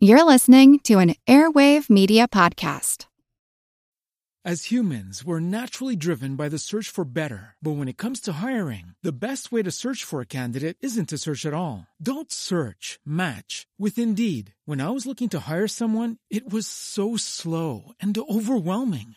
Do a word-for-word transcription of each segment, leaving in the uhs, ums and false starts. You're listening to an Airwave Media Podcast. As humans, we're naturally driven by the search for better. But when it comes to hiring, the best way to search for a candidate isn't to search at all. Don't search, match with Indeed. When I was looking to hire someone, it was so slow and overwhelming.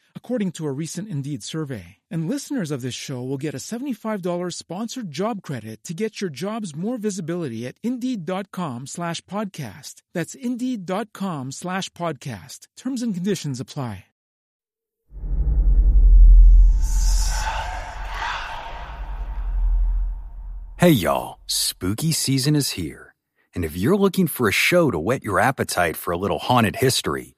according to a recent Indeed survey. And listeners of this show will get a seventy-five dollars sponsored job credit to get your jobs more visibility at Indeed.com slash podcast. That's Indeed.com slash podcast. Terms and conditions apply. Hey y'all, spooky season is here, and if you're looking for a show to whet your appetite for a little haunted history,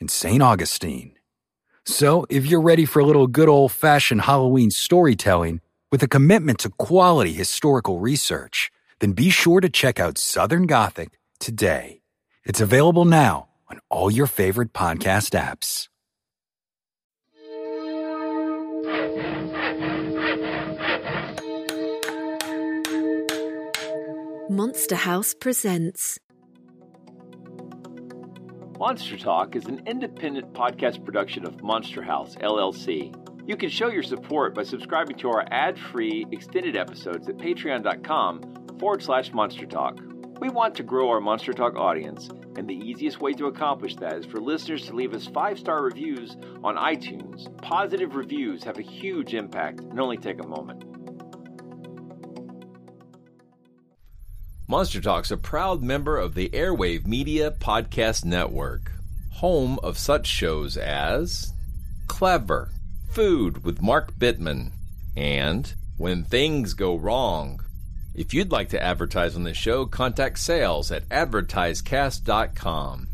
and Saint Augustine. So, if you're ready for a little good old-fashioned Halloween storytelling with a commitment to quality historical research, then be sure to check out Southern Gothic today. It's available now on all your favorite podcast apps. Monster House presents. Monster Talk is an independent podcast production of Monster House, L L C. You can show your support by subscribing to our ad-free extended episodes at patreon.com forward slash Monster Talk. We want to grow our Monster Talk audience, and the easiest way to accomplish that is for listeners to leave us five-star reviews on iTunes. Positive reviews have a huge impact and only take a moment. Monster Talk's a proud member of the Airwave Media Podcast Network, home of such shows as Clever, Food with Mark Bittman, and When Things Go Wrong. If you'd like to advertise on this show, contact sales at advertisecast dot com.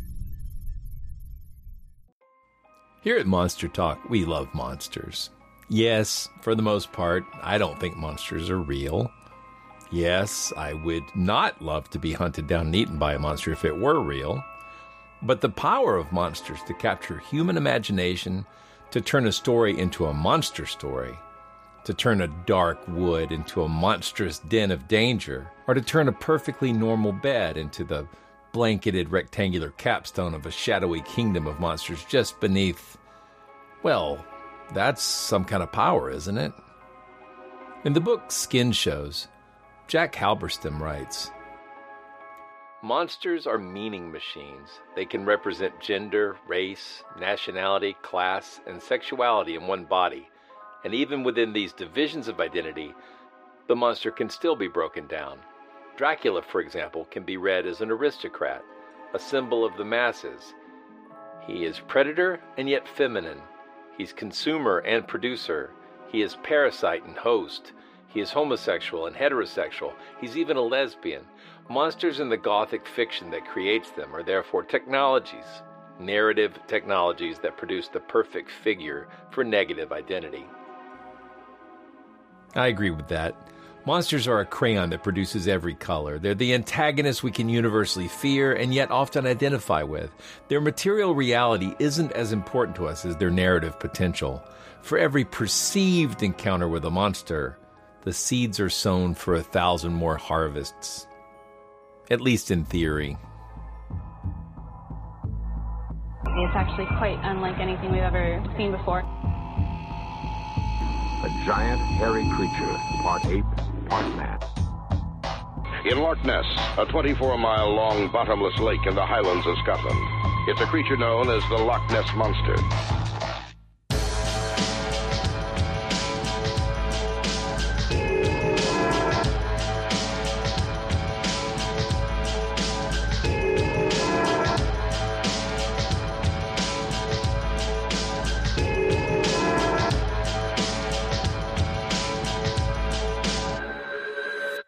Here at Monster Talk, we love monsters. Yes, for the most part, I don't think monsters are real. Yes, I would not love to be hunted down and eaten by a monster if it were real. But the power of monsters to capture human imagination, to turn a story into a monster story, to turn a dark wood into a monstrous den of danger, or to turn a perfectly normal bed into the blanketed rectangular capstone of a shadowy kingdom of monsters just beneath, well, that's some kind of power, isn't it? In the book Skin Shows, Jack Halberstam writes, "Monsters are meaning machines. They can represent gender, race, nationality, class, and sexuality in one body. And even within these divisions of identity, the monster can still be broken down. Dracula, for example, can be read as an aristocrat, a symbol of the masses. He is predator and yet feminine. He's consumer and producer. He is parasite and host. He is homosexual and heterosexual. He's even a lesbian. Monsters in the Gothic fiction that creates them are therefore technologies, narrative technologies that produce the perfect figure for negative identity." I agree with that. Monsters are a crayon that produces every color. They're the antagonists we can universally fear and yet often identify with. Their material reality isn't as important to us as their narrative potential. For every perceived encounter with a monster, the seeds are sown for a thousand more harvests, at least in theory. It's actually quite unlike anything we've ever seen before. A giant, hairy creature, part ape, part man. In Loch Ness, a twenty-four mile long bottomless lake in the Highlands of Scotland, It's a creature known as the Loch Ness Monster.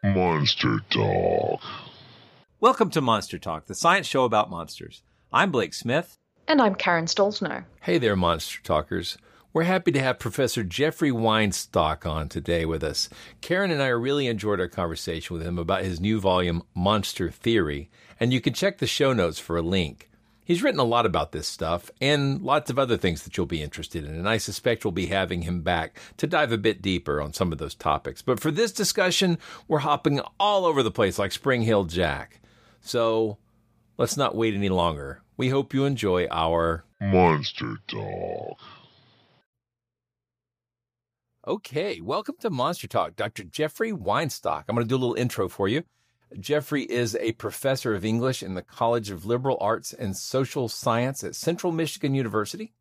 Monster Talk. Welcome to Monster Talk, the science show about monsters. I'm Blake Smith. And I'm Karen Stoltzner. Hey there, Monster Talkers. We're happy to have Professor Jeffrey Weinstock on today with us. Karen and I really enjoyed our conversation with him about his new volume, Monster Theory, and you can check the show notes for a link. He's written a lot about this stuff and lots of other things that you'll be interested in, and I suspect we'll be having him back to dive a bit deeper on some of those topics. But for this discussion, we're hopping all over the place like Spring Hill Jack. So let's not wait any longer. We hope you enjoy our Monster Talk. Okay, welcome to Monster Talk, Doctor Jeffrey Weinstock. I'm going to do a little intro for you. Jeffrey is a professor of English in the College of Liberal Arts and Social Science at Central Michigan University.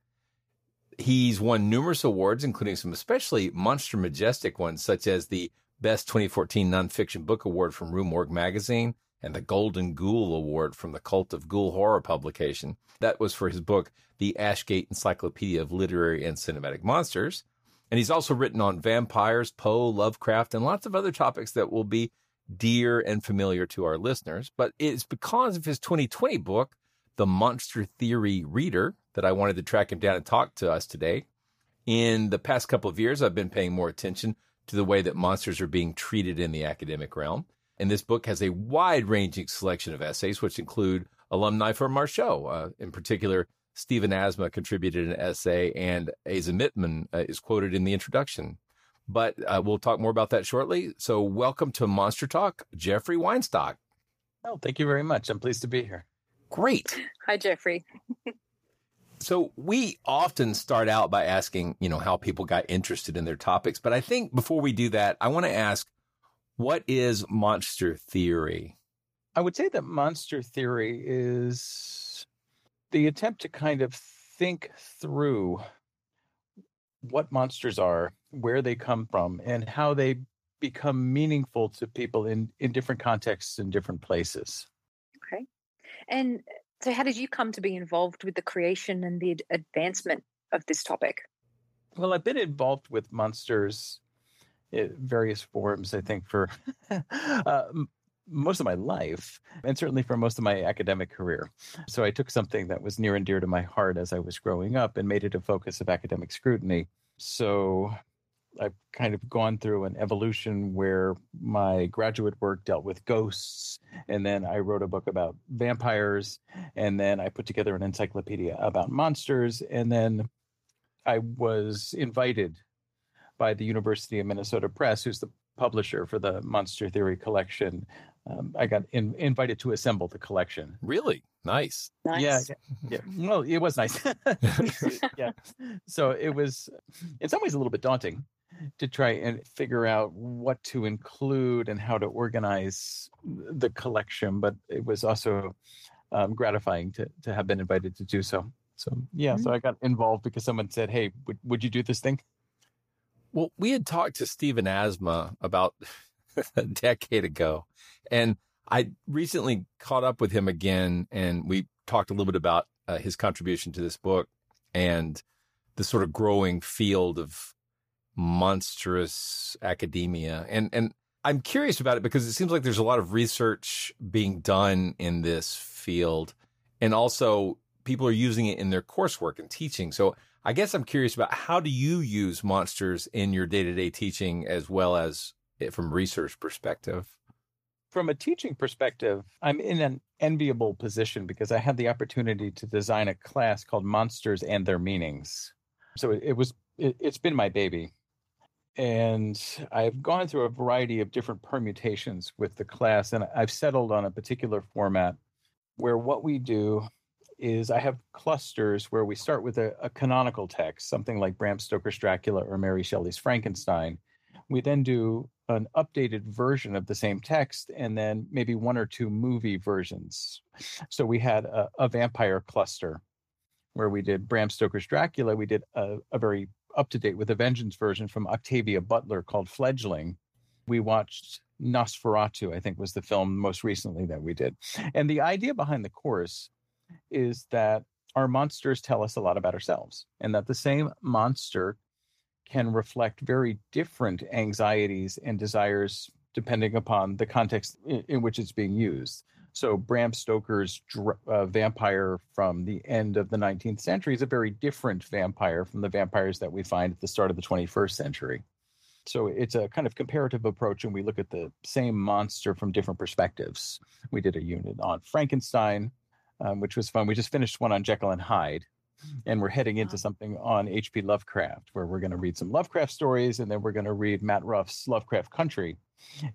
He's won numerous awards, including some especially monster majestic ones, such as the Best twenty fourteen Nonfiction Book Award from Rue Morgue Magazine and the Golden Ghoul Award from the Cult of Ghoul Horror publication. That was for his book, The Ashgate Encyclopedia of Literary and Cinematic Monsters. And he's also written on vampires, Poe, Lovecraft, and lots of other topics that will be dear and familiar to our listeners, but it's because of his twenty twenty book, The Monster Theory Reader, that I wanted to track him down and talk to us today. In the past couple of years, I've been paying more attention to the way that monsters are being treated in the academic realm, and this book has a wide-ranging selection of essays, which include alumni from our show. Uh, in particular, Stephen Asma contributed an essay, and Asa Mittman uh, is quoted in the introduction. But uh, we'll talk more about that shortly. So welcome to Monster Talk, Jeffrey Weinstock. Oh, thank you very much. I'm pleased to be here. Great. Hi, Jeffrey. So we often start out by asking, you know, how people got interested in their topics. But I think before we do that, I want to ask, what is monster theory? I would say that monster theory is the attempt to kind of think through what monsters are, where they come from, and how they become meaningful to people in, in different contexts and different places. Okay. And so how did you come to be involved with the creation and the advancement of this topic? Well, I've been involved with monsters in various forms, I think, for uh, most of my life, and certainly for most of my academic career. So I took something that was near and dear to my heart as I was growing up and made it a focus of academic scrutiny. So I've kind of gone through an evolution where my graduate work dealt with ghosts, and then I wrote a book about vampires, and then I put together an encyclopedia about monsters, and then I was invited by the University of Minnesota Press, who's the publisher for the Monster Theory collection. Um, I got in, invited to assemble the collection. Really? Nice. nice. Yeah, yeah, yeah. Well, it was nice. Yeah. So it was, in some ways, a little bit daunting to try and figure out what to include and how to organize the collection. But it was also um, gratifying to, to have been invited to do so. So, yeah, mm-hmm. so I got involved because someone said, hey, would, would you do this thing? Well, we had talked to Stephen Asma about a decade ago, and I recently caught up with him again, and we talked a little bit about uh, his contribution to this book and the sort of growing field of monstrous academia. And and I'm curious about it because it seems like there's a lot of research being done in this field, and also people are using it in their coursework and teaching. So I guess I'm curious about, how do you use monsters in your day-to-day teaching as well as from research perspective? From a teaching perspective, I'm in an enviable position because I had the opportunity to design a class called Monsters and Their Meanings. So it, it was, it, it's been my baby. And I've gone through a variety of different permutations with the class, and I've settled on a particular format where what we do is I have clusters where we start with a, a canonical text, something like Bram Stoker's Dracula or Mary Shelley's Frankenstein, We then do an updated version of the same text, and then maybe one or two movie versions. So we had a, a vampire cluster where we did Bram Stoker's Dracula. We did a, a very up-to-date with a vengeance version from Octavia Butler called Fledgling. We watched Nosferatu, I think was the film most recently that we did. And the idea behind the course is that our monsters tell us a lot about ourselves, and that the same monster can reflect very different anxieties and desires depending upon the context in, in which it's being used. So Bram Stoker's uh, vampire from the end of the nineteenth century is a very different vampire from the vampires that we find at the start of the twenty-first century. So it's a kind of comparative approach, and we look at the same monster from different perspectives. We did a unit on Frankenstein, um, which was fun. We just finished one on Jekyll and Hyde, and we're heading into something on H P Lovecraft, where we're going to read some Lovecraft stories, and then we're going to read Matt Ruff's Lovecraft Country,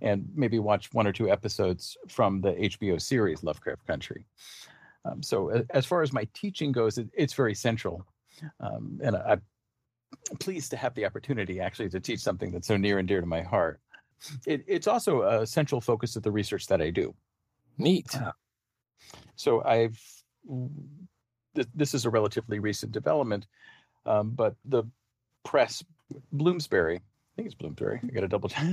and maybe watch one or two episodes from the H B O series Lovecraft Country. Um, so as far as my teaching goes, it, it's very central, um, and I, I'm pleased to have the opportunity actually to teach something that's so near and dear to my heart. It, it's also a central focus of the research that I do. Neat. Uh, so I've... Th- this is a relatively recent development, um, but the press, Bloomsbury, I think it's Bloomsbury, I got to double check.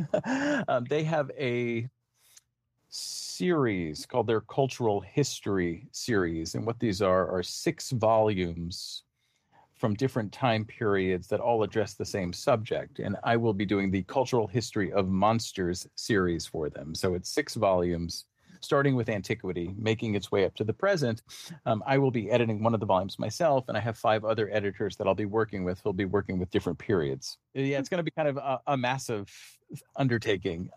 um, they have a series called their Cultural History series. And what these are are six volumes from different time periods that all address the same subject. And I will be doing the Cultural History of Monsters series for them. So it's six volumes, starting with antiquity, making its way up to the present. Um, I will be editing one of the volumes myself, and I have five other editors that I'll be working with who'll be working with different periods. Yeah, it's going to be kind of a, a massive undertaking.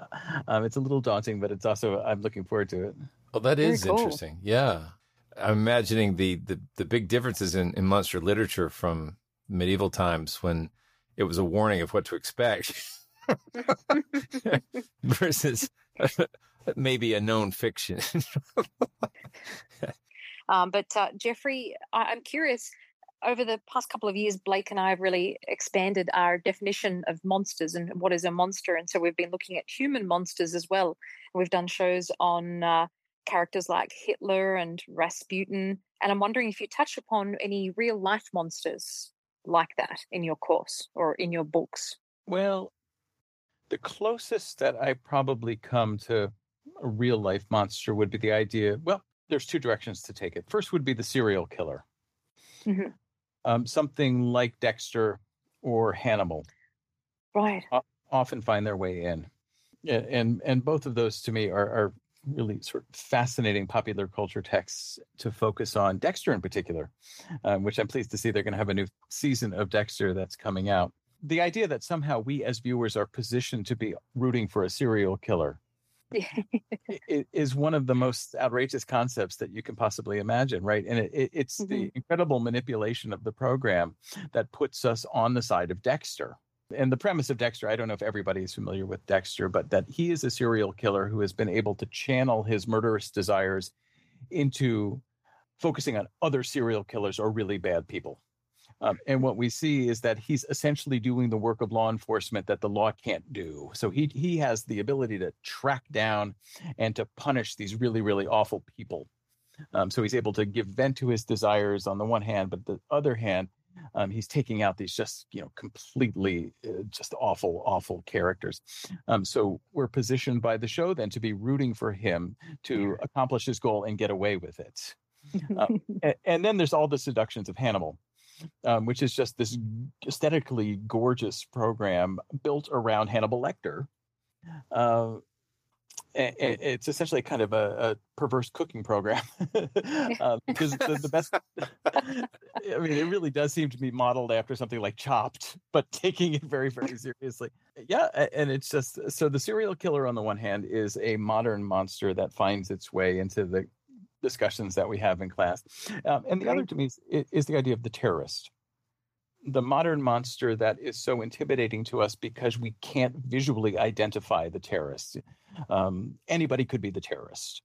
Um, it's a little daunting, but it's also, I'm looking forward to it. Well, that is cool. Interesting. Yeah. I'm imagining the, the, the big differences in, in monster literature from medieval times, when it was a warning of what to expect versus... maybe a known fiction. um, but uh, Jeffrey, I- I'm curious, over the past couple of years, Blake and I have really expanded our definition of monsters and what is a monster. And so we've been looking at human monsters as well. We've done shows on uh, characters like Hitler and Rasputin. And I'm wondering if you touch upon any real life monsters like that in your course or in your books. Well, the closest that I probably come to a real life monster would be the idea. Well, there's two directions to take it. First would be the serial killer, mm-hmm. um, something like Dexter or Hannibal. Right. O- often find their way in, and and, and both of those to me are, are really sort of fascinating popular culture texts to focus on. Dexter in particular, um, which I'm pleased to see they're going to have a new season of Dexter that's coming out. The idea that somehow we as viewers are positioned to be rooting for a serial killer is one of the most outrageous concepts that you can possibly imagine, right? And it, it's mm-hmm. the incredible manipulation of the program that puts us on the side of Dexter. And the premise of Dexter, I don't know if everybody is familiar with Dexter, but that he is a serial killer who has been able to channel his murderous desires into focusing on other serial killers or really bad people. Um, and what we see is that he's essentially doing the work of law enforcement that the law can't do. So he he has the ability to track down and to punish these really, really awful people. Um, so he's able to give vent to his desires on the one hand, but the other hand, um, he's taking out these just, you know, completely uh, just awful, awful characters. Um, so we're positioned by the show then to be rooting for him to accomplish his goal and get away with it. Um, and, and then there's all the seductions of Hannibal. Um, which is just this aesthetically gorgeous program built around Hannibal Lecter. Uh, and, and it's essentially kind of a, a perverse cooking program uh, because the, the best, I mean, it really does seem to be modeled after something like Chopped, but taking it very, very seriously. Yeah. And it's just, so the serial killer on the one hand is a modern monster that finds its way into the discussions that we have in class. Um, and the other to me is, is the idea of the terrorist, the modern monster that is so intimidating to us because we can't visually identify the terrorist. Um, anybody could be the terrorist.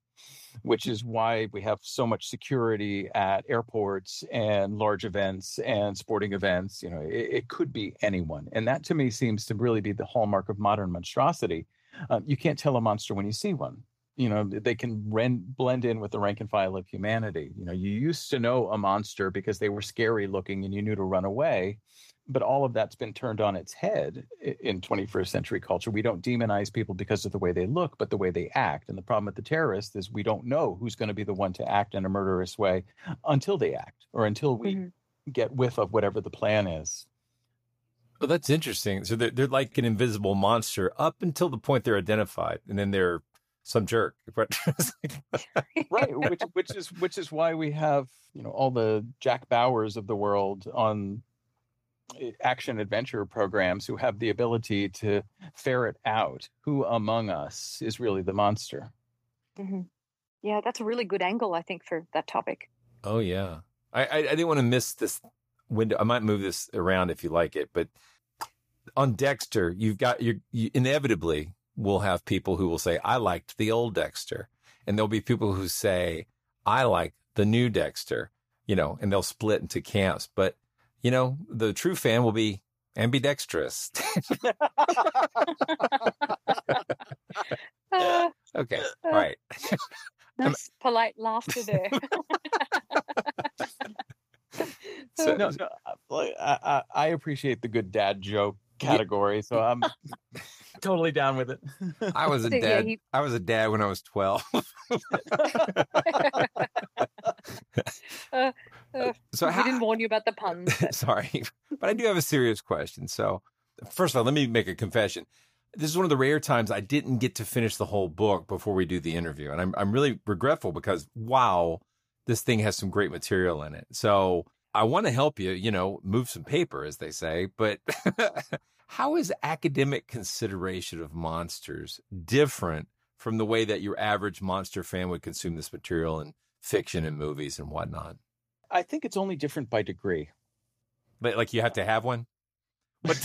which is why we have so much security at airports and large events and sporting events. You know, it, it could be anyone. And that to me seems to really be the hallmark of modern monstrosity. Um, you can't tell a monster when you see one. You know, they can rend, blend in with the rank and file of humanity. You know, you used to know a monster because they were scary looking and you knew to run away. But all of that's been turned on its head in twenty-first century culture. We don't demonize people because of the way they look, but the way they act. And the problem with the terrorists is we don't know who's going to be the one to act in a murderous way until they act or until we mm-hmm. get whiff of whatever the plan is. Well, that's interesting. So they're, they're like an invisible monster up until the point they're identified, and then they're some jerk. Right. Which, which is, which is why we have, you know, all the Jack Bauers of the world on action adventure programs who have the ability to ferret out who among us is really the monster. Mm-hmm. Yeah. That's a really good angle, I think, for that topic. Oh yeah. I, I, I didn't want to miss this window. I might move this around if you like it, but on Dexter, you've got your, you inevitably, we'll have people who will say, I liked the old Dexter. And there'll be people who say, I like the new Dexter, you know, and they'll split into camps. But, you know, the true fan will be ambidextrous. uh, okay. Uh, all right. Nice polite laughter there. so, no, no, I, I appreciate the good dad joke category, so I'm totally down with it. I was a dad. Yeah, he... I was a dad when I was twelve. uh, uh, so I didn't warn you about the puns. But... Sorry, but I do have a serious question. So, first of all, let me make a confession. This is one of the rare times I didn't get to finish the whole book before we do the interview, and I'm I'm really regretful because wow, this thing has some great material in it. So. I want to help you, you know, move some paper, as they say, but how is academic consideration of monsters different from the way that your average monster fan would consume this material in fiction and movies and whatnot? I think it's only different by degree. But like you have to have one? But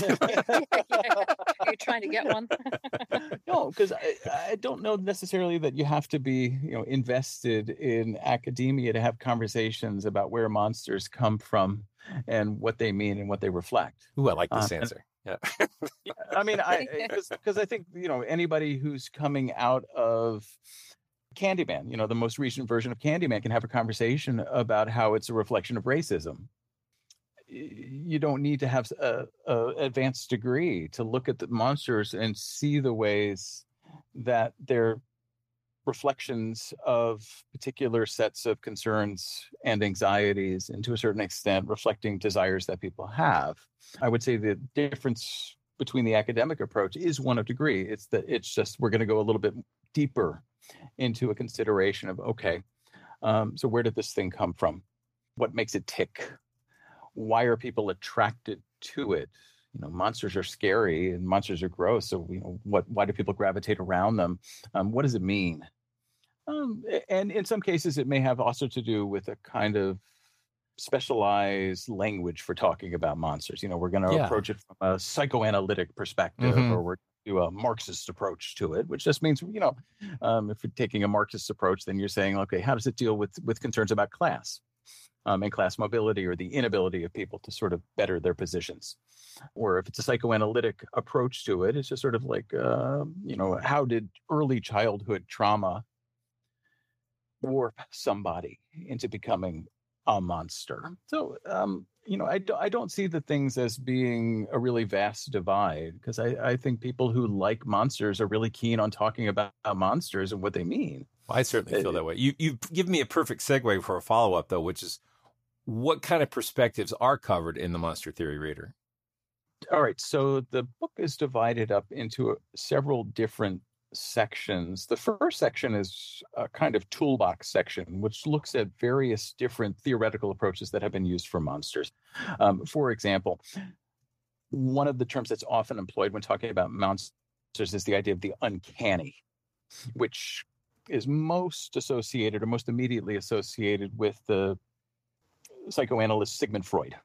you're trying to get one. No, because I, I don't know necessarily that you have to be, you know, invested in academia to have conversations about where monsters come from and what they mean and what they reflect. Ooh, I like this uh, answer. Yeah. yeah, I mean, I because I think, you know, anybody who's coming out of Candyman, you know, the most recent version of Candyman, can have a conversation about how it's a reflection of racism. You don't need to have a, a advanced degree to look at the monsters and see the ways that they're reflections of particular sets of concerns and anxieties, and to a certain extent, reflecting desires that people have. I would say the difference between the academic approach is one of degree. It's that it's just we're going to go a little bit deeper into a consideration of, okay, um, so where did this thing come from? What makes it tick? Why are people attracted to it? You know, monsters are scary and monsters are gross. So, you know, what? Why do people gravitate around them? Um, what does it mean? Um, and in some cases, it may have also to do with a kind of specialized language for talking about monsters. You know, we're going to yeah. approach it from a psychoanalytic perspective, mm-hmm. or we're do a Marxist approach to it, which just means, you know, um, if you're taking a Marxist approach, then you're saying, okay, how does it deal with with concerns about class? Um, and class mobility, or the inability of people to sort of better their positions. Or if it's a psychoanalytic approach to it, it's just sort of like, uh, you know, how did early childhood trauma warp somebody into becoming a monster? So, um, you know, I, do, I don't see the things as being a really vast divide, because I, I think people who like monsters are really keen on talking about monsters and what they mean. Well, I certainly feel that way. You, you've given me a perfect segue for a follow-up, though, which is, what kind of perspectives are covered in the Monster Theory Reader? All right. So the book is divided up into several different sections. The first section is a kind of toolbox section, which looks at various different theoretical approaches that have been used for monsters. Um, for example, one of the terms that's often employed when talking about monsters is the idea of the uncanny, which is most associated or most immediately associated with the psychoanalyst Sigmund Freud,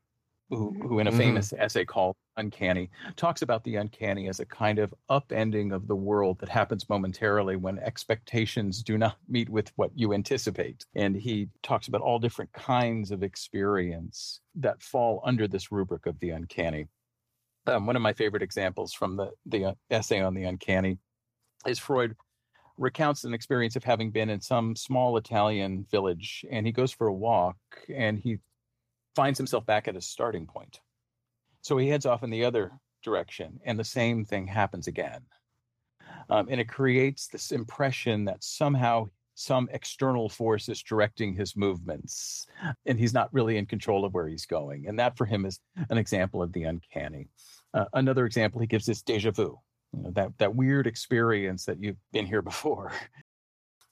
who, who in a famous mm-hmm. essay called Uncanny, talks about the uncanny as a kind of upending of the world that happens momentarily when expectations do not meet with what you anticipate. And he talks about all different kinds of experience that fall under this rubric of the uncanny. Um, one of my favorite examples from the, the essay on the uncanny is Freud recounts an experience of having been in some small Italian village, and he goes for a walk and he finds himself back at his starting point. So he heads off in the other direction, and the same thing happens again. Um, and it creates this impression that somehow some external force is directing his movements, and he's not really in control of where he's going. And that for him is an example of the uncanny. Uh, another example he gives is déjà vu, you know, that, that weird experience that you've been here before.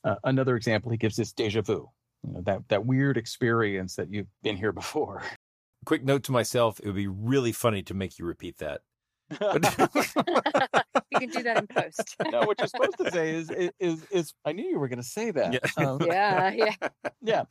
Uh, another example he gives is déjà vu, you know, that, that weird experience that you've been here before. Quick note to myself, it would be really funny to make you repeat that. You can do that in post. No, what you're supposed to say is, is, is, is I knew you were going to say that. Yeah, um, yeah. Yeah. yeah.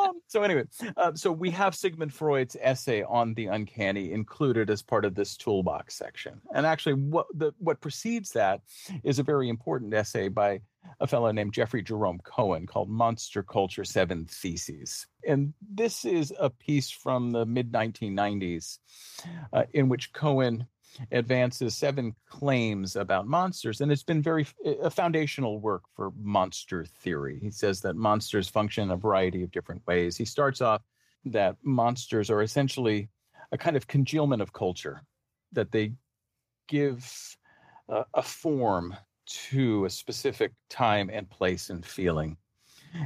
Um, so anyway, uh, so we have Sigmund Freud's essay on the uncanny included as part of this toolbox section. And actually, what the what precedes that is a very important essay by a fellow named Jeffrey Jerome Cohen called Monster Culture, Seven Theses. And this is a piece from the mid nineteen nineties uh, in which Cohen advances seven claims about monsters, and it's been very a foundational work for monster theory. He says that monsters function in a variety of different ways. He starts off that monsters are essentially a kind of congealment of culture, that they give uh, a form to a specific time and place and feeling.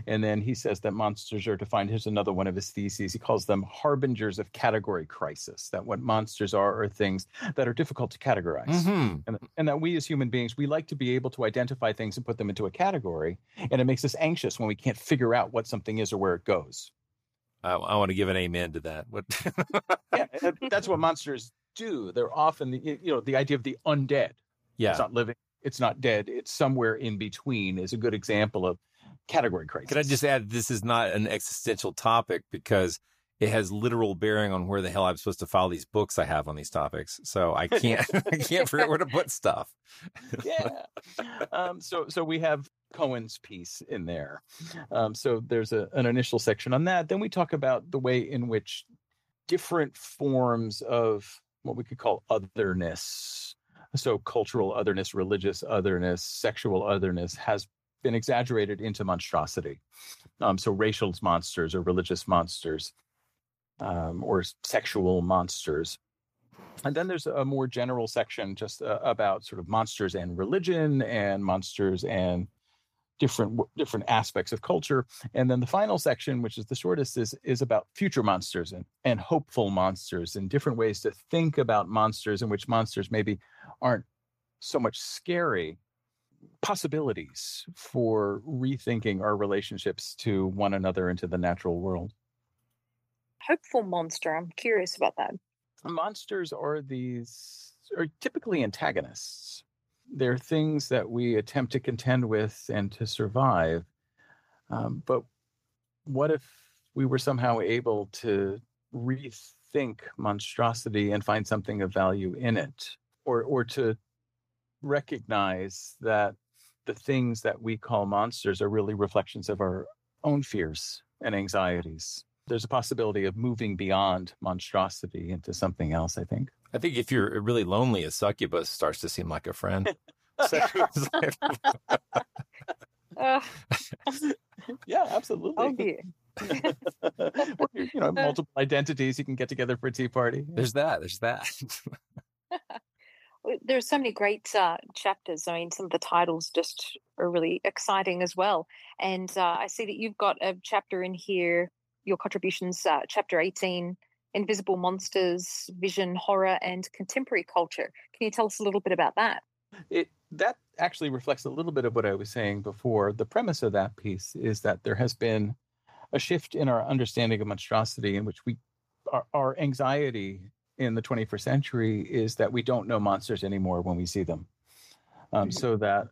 And then he says that monsters are defined. Here's another one of his theses. He calls them harbingers of category crisis, that what monsters are are things that are difficult to categorize. Mm-hmm. And, and that we as human beings, we like to be able to identify things and put them into a category. And it makes us anxious when we can't figure out what something is or where it goes. I, I want to give an amen to that. What? Yeah, that's what monsters do. They're often, the, you know, the idea of the undead. Yeah. It's not living. It's not dead. It's somewhere in between is a good example of category crisis. Can I just add, this is not an existential topic because it has literal bearing on where the hell I'm supposed to file these books I have on these topics. So I can't, I can't figure out where to put stuff. Yeah. Um, so, so we have Cohen's piece in there. Um, so there's a, an initial section on that. Then we talk about the way in which different forms of what we could call otherness. So cultural otherness, religious otherness, sexual otherness has been exaggerated into monstrosity. Um, so racial monsters or religious monsters um, or sexual monsters. And then there's a more general section just uh, about sort of monsters and religion and monsters and different different aspects of culture. And then the final section, which is the shortest, is, is about future monsters and, and hopeful monsters and different ways to think about monsters in which monsters maybe aren't so much scary, possibilities for rethinking our relationships to one another and to the natural world. Hopeful monster. I'm curious about that. Monsters are these are typically antagonists. They're things that we attempt to contend with and to survive. Um, but what if we were somehow able to rethink monstrosity and find something of value in it, or or to recognize that the things that we call monsters are really reflections of our own fears and anxieties. There's a possibility of moving beyond monstrosity into something else, I think. I think if you're really lonely, a succubus starts to seem like a friend. So, uh, yeah, absolutely. Oh, dear. Or, you know, multiple identities. You can get together for a tea party. There's that. There's that. There's so many great uh, chapters. I mean, some of the titles just are really exciting as well. And uh, I see that you've got a chapter in here, your contributions, uh, chapter eighteen, Invisible Monsters, Vision, Horror, and Contemporary Culture. Can you tell us a little bit about that? It, that actually reflects a little bit of what I was saying before. The premise of that piece is that there has been a shift in our understanding of monstrosity in which we our, our anxiety in the twenty-first century is that we don't know monsters anymore when we see them. Um, so that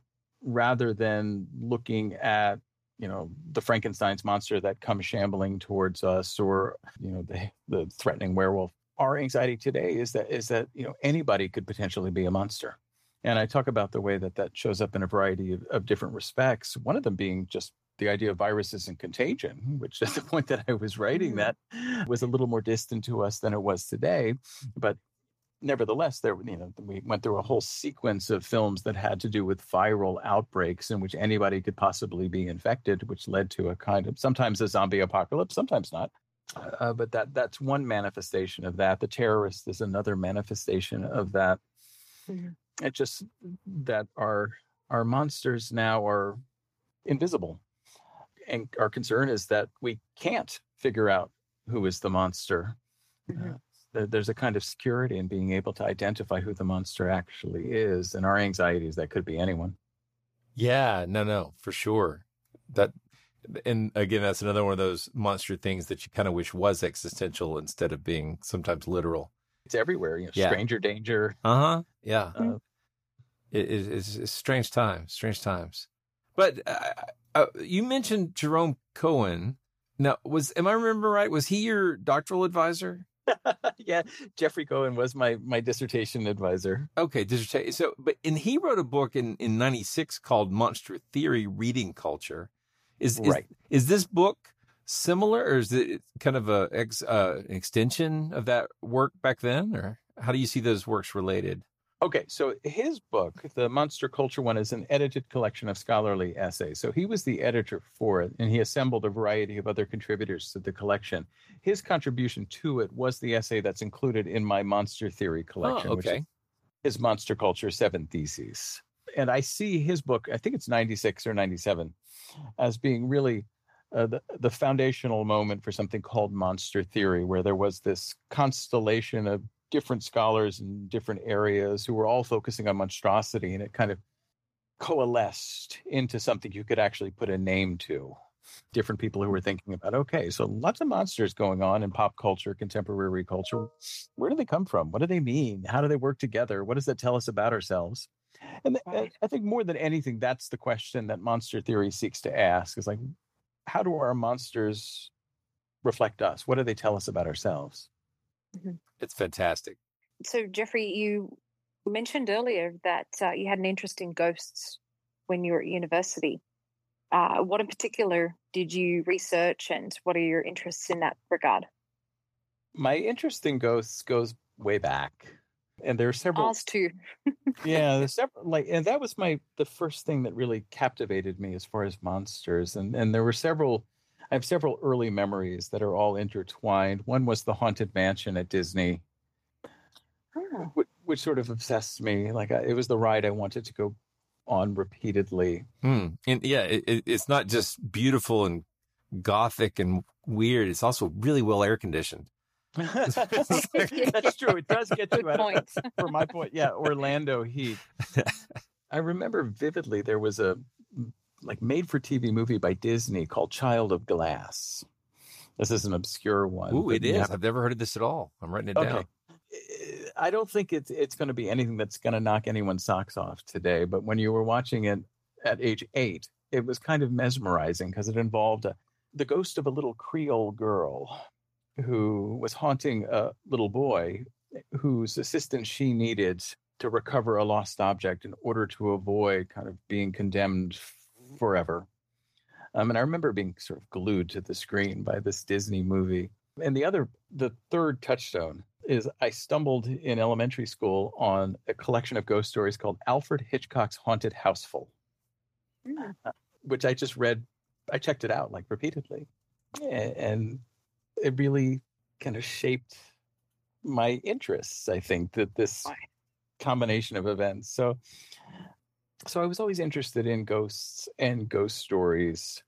rather than looking at, you know, the Frankenstein's monster that comes shambling towards us or, you know, the, the threatening werewolf our anxiety today is that is that, you know, anybody could potentially be a monster. And I talk about the way that that shows up in a variety of, of different respects, one of them being just the idea of viruses and contagion, which at the point that I was writing that was a little more distant to us than it was today. But nevertheless, there, you know, we went through a whole sequence of films that had to do with viral outbreaks in which anybody could possibly be infected, which led to a kind of sometimes a zombie apocalypse, sometimes not. Uh, but that that's one manifestation of that. The terrorist is another manifestation of that. Mm-hmm. It's just that our our monsters now are invisible. And our concern is that we can't figure out who is the monster. Mm-hmm. Uh, There's a kind of security in being able to identify who the monster actually is, and our anxieties that could be anyone. Yeah, no, no, for sure. That, and again, that's another one of those monster things that you kind of wish was existential instead of being sometimes literal. It's everywhere, you know, yeah. Stranger danger. Uh-huh. Yeah. Uh, it, it, it's, it's strange times, strange times. But uh, uh, you mentioned Jerome Cohen. Now, was am I remembering right? Was he your doctoral advisor? Yeah, Jeffrey Cohen was my my dissertation advisor. Okay, dissertation. So, but and he wrote a book in in ninety-six called Monster Theory Reading Culture. Is right. Is, is this book similar, or is it kind of a ex, uh, an extension of that work back then, or how do you see those works related? Okay, so his book, the Monster Culture one, is an edited collection of scholarly essays. So he was the editor for it, and he assembled a variety of other contributors to the collection. His contribution to it was the essay that's included in my Monster Theory collection, oh, okay. which is his Monster Culture, Seven Theses. And I see his book, I think it's ninety-six or ninety-seven, as being really uh, the, the foundational moment for something called Monster Theory, where there was this constellation of different scholars in different areas who were all focusing on monstrosity, and it kind of coalesced into something you could actually put a name to. Different people who were thinking about, okay, so lots of monsters going on in pop culture, contemporary culture. Where do they come from? What do they mean? How do they work together? What does that tell us about ourselves? And th- I think more than anything, that's the question that monster theory seeks to ask is like, how do our monsters reflect us? What do they tell us about ourselves? Mm-hmm. It's fantastic. So, Jeffrey, you mentioned earlier that uh, you had an interest in ghosts when you were at university. Uh, what in particular did you research, and what are your interests in that regard? My interest in ghosts goes way back. And there are several. Ours too. Yeah, there's several. Like, and that was my the first thing that really captivated me as far as monsters. And and there were several. I have several early memories that are all intertwined. One was the Haunted Mansion at Disney, oh. which, which sort of obsessed me. Like I, it was the ride I wanted to go on repeatedly. Mm. And yeah, it, it's not just beautiful and gothic and weird. It's also really well air conditioned. That's true. It does get you out of, for my point. Yeah. Orlando heat. I remember vividly there was a, like made-for-T V movie by Disney called Child of Glass. This is an obscure one. Ooh, it is. Have... I've never heard of this at all. I'm writing it okay. down. I don't think it's it's going to be anything that's going to knock anyone's socks off today. But when you were watching it at age eight, it was kind of mesmerizing because it involved a, the ghost of a little Creole girl who was haunting a little boy whose assistance she needed to recover a lost object in order to avoid kind of being condemned forever. Um, and I remember being sort of glued to the screen by this Disney movie. And the other, the third touchstone is I stumbled in elementary school on a collection of ghost stories called Alfred Hitchcock's Haunted Houseful, mm. uh, which I just read. I checked it out like repeatedly. And, and it really kind of shaped my interests, I think, that this combination of events. So So I was always interested in ghosts and ghost stories,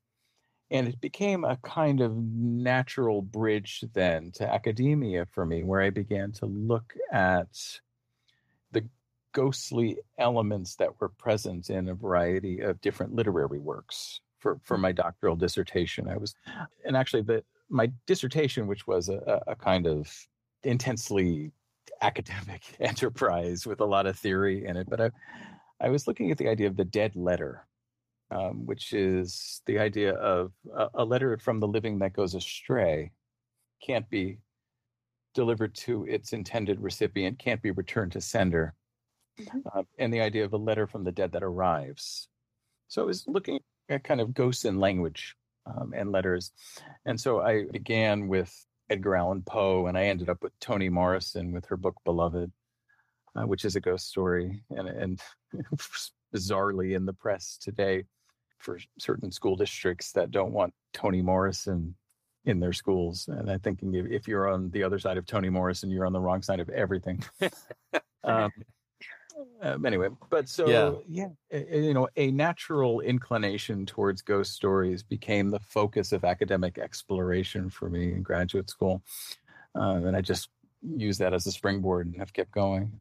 and it became a kind of natural bridge then to academia for me, where I began to look at the ghostly elements that were present in a variety of different literary works for, for my doctoral dissertation. I was, and actually the, my dissertation, which was a, a kind of intensely academic enterprise with a lot of theory in it, but I I was looking at the idea of the dead letter, um, which is the idea of a, a letter from the living that goes astray, can't be delivered to its intended recipient can't be returned to sender. Mm-hmm. Uh, and the idea of a letter from the dead that arrives. So I was looking at kind of ghosts in language um, and letters. And so I began with Edgar Allan Poe, and I ended up with Toni Morrison with her book Beloved, uh, which is a ghost story. And, and bizarrely in the press today for certain school districts that don't want Toni Morrison in their schools. And I'm thinking if you're on the other side of Toni Morrison, you're on the wrong side of everything. um, um, anyway, but so, yeah, yeah you know, a natural inclination towards ghost stories became the focus of academic exploration for me in graduate school. Um, and I just used that as a springboard and have kept going.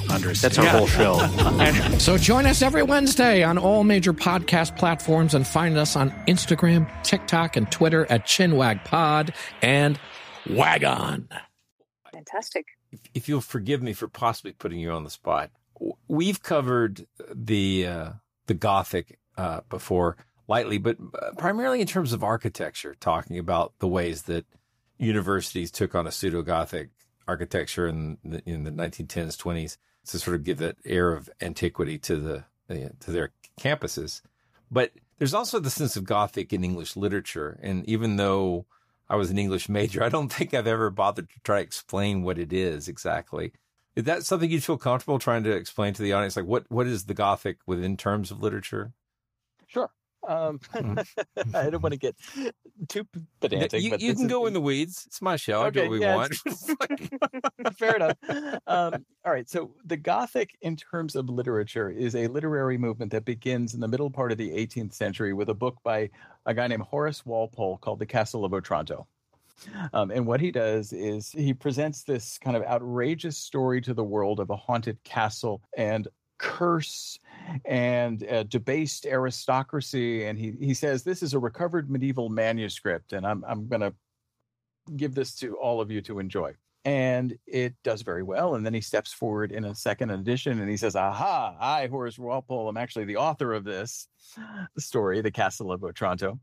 understand. That's our yeah. whole show. So join us every Wednesday on all major podcast platforms and find us on Instagram, TikTok, and Twitter at ChinwagPod and Wagon. Fantastic. If you'll forgive me for possibly putting you on the spot, we've covered the uh, the Gothic uh, before lightly, but primarily in terms of architecture, talking about the ways that universities took on a pseudo-Gothic architecture in the, in the nineteen tens, twenties to sort of give that air of antiquity to the uh, to their campuses. But there's also the sense of Gothic in English literature, and even though I was an English major, I don't think I've ever bothered to try to explain what it is exactly. Is that something you'd feel comfortable trying to explain to the audience? Like, what, what is the Gothic within terms of literature? Sure. Um, I don't want to get too pedantic. You, but you can is... go in the weeds. It's my show. Okay, I do what we yeah, want. Fair enough. Um, all right. So the Gothic in terms of literature is a literary movement that begins in the middle part of the eighteenth century with a book by a guy named Horace Walpole called The Castle of Otranto. Um, and what he does is he presents this kind of outrageous story to the world of a haunted castle and curse and uh, debased aristocracy. And he he says, this is a recovered medieval manuscript, and I'm I'm going to give this to all of you to enjoy. And it does very well. And then he steps forward in a second edition and he says, aha, I, Horace Walpole, am actually the author of this story, The Castle of Otranto.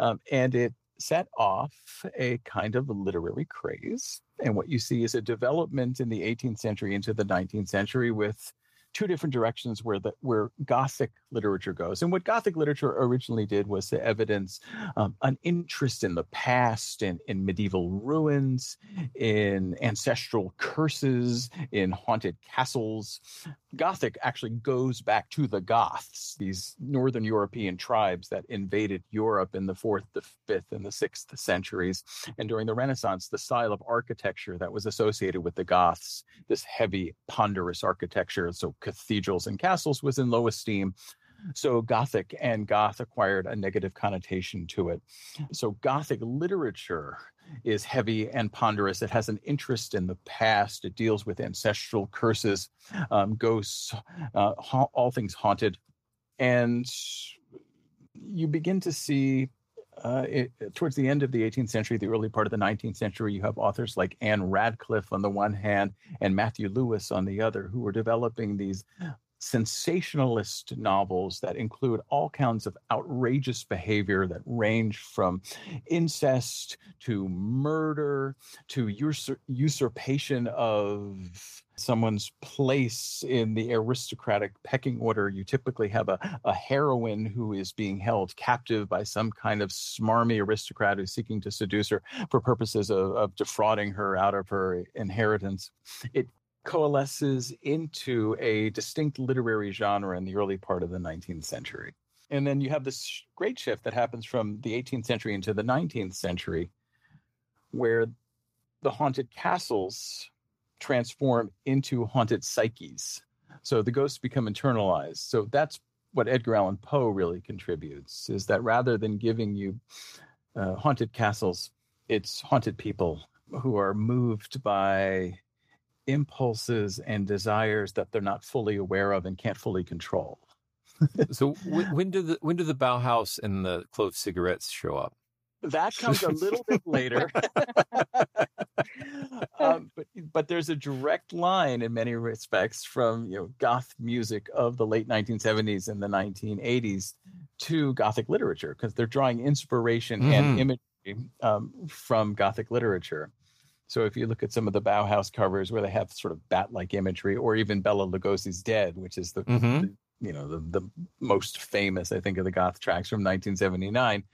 Um, and it set off a kind of literary craze. And what you see is a development in the eighteenth century into the nineteenth century with two different directions where the where Gothic literature goes. And what Gothic literature originally did was to evidence um, an interest in the past, in, in medieval ruins, in ancestral curses, in haunted castles. Gothic actually goes back to the Goths, these northern European tribes that invaded Europe in the fourth, the fifth, and the sixth centuries. And during the Renaissance, the style of architecture that was associated with the Goths, this heavy, ponderous architecture, so cathedrals and castles, was in low esteem. So Gothic and goth acquired a negative connotation to it. So Gothic literature is heavy and ponderous. It has an interest in the past. It deals with ancestral curses, um, ghosts, uh, ha- all things haunted. And you begin to see uh, it, towards the end of the eighteenth century, the early part of the nineteenth century, you have authors like Anne Radcliffe on the one hand and Matthew Lewis on the other, who were developing these sensationalist novels that include all kinds of outrageous behavior that range from incest to murder to usur- usurpation of someone's place in the aristocratic pecking order. You typically have a, a heroine who is being held captive by some kind of smarmy aristocrat who's seeking to seduce her for purposes of, of defrauding her out of her inheritance. It coalesces into a distinct literary genre in the early part of the nineteenth century. And then you have this great shift that happens from the eighteenth century into the nineteenth century, where the haunted castles transform into haunted psyches. So the ghosts become internalized. So that's what Edgar Allan Poe really contributes, is that rather than giving you uh, haunted castles, it's haunted people who are moved by impulses and desires that they're not fully aware of and can't fully control. So w- when do the when do the Bauhaus and the clove cigarettes show up? That comes a little bit later. um, but but there's a direct line in many respects from, you know, goth music of the late nineteen seventies and the nineteen eighties to Gothic literature, because they're drawing inspiration mm-hmm. and imagery um, from Gothic literature. So if you look at some of the Bauhaus covers where they have sort of bat-like imagery, or even Bela Lugosi's Dead, which is the, mm-hmm. the you know, the, the most famous, I think, of the goth tracks from nineteen seventy-nine.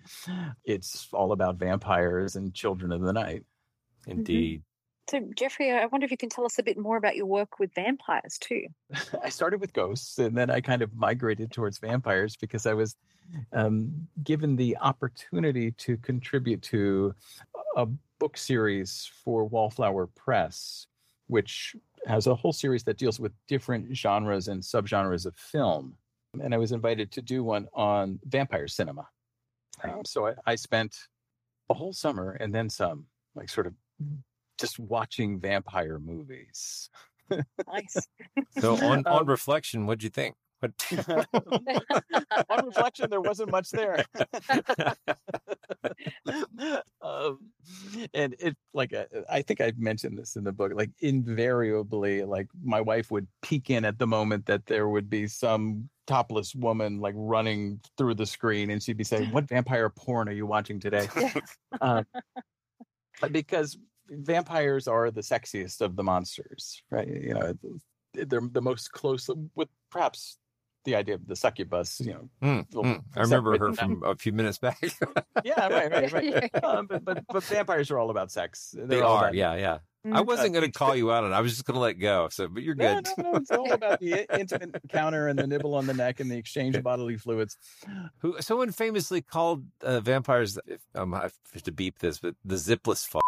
It's all about vampires and children of the night. Indeed. Mm-hmm. So, Jeffrey, I wonder if you can tell us a bit more about your work with vampires, too. I started with ghosts, and then I kind of migrated towards vampires because I was um, given the opportunity to contribute to a book series for Wallflower Press, which has a whole series that deals with different genres and subgenres of film. And I was invited to do one on vampire cinema. Um, so I, I spent a whole summer and then some, like sort of just watching vampire movies. Nice. So on, on um, reflection, what'd you think? What... On reflection, there wasn't much there. um, and it, like, uh, I think I mentioned this in the book, like, invariably, like, my wife would peek in at the moment that there would be some topless woman, like, running through the screen, and she'd be saying, "What vampire porn are you watching today?" uh, because vampires are the sexiest of the monsters, right? You know, they're the most close, with perhaps the idea of the succubus, you know. Mm, mm. I remember her from a few minutes back. yeah, right, right, right. Um, but, but but vampires are all about sex. They're they are, about, yeah, yeah. Mm-hmm. I wasn't going to call you out on it. I was just going to let go. So, but you're good. No, no, no. It's all about the intimate encounter and the nibble on the neck and the exchange of bodily fluids. Who someone famously called uh, vampires, um, I have to beep this, but the zipless fuck.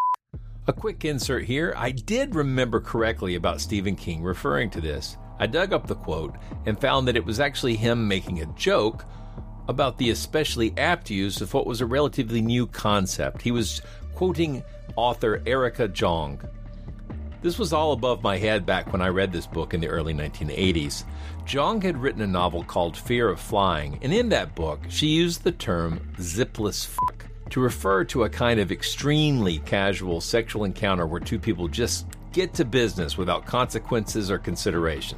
A quick insert here. I did remember correctly about Stephen King referring to this. I dug up the quote and found that it was actually him making a joke about the especially apt use of what was a relatively new concept. He was quoting author Erica Jong. This was all above my head back when I read this book in the early nineteen eighties. Jong had written a novel called Fear of Flying, and in that book, she used the term zipless fuck to refer to a kind of extremely casual sexual encounter where two people just get to business without consequences or consideration.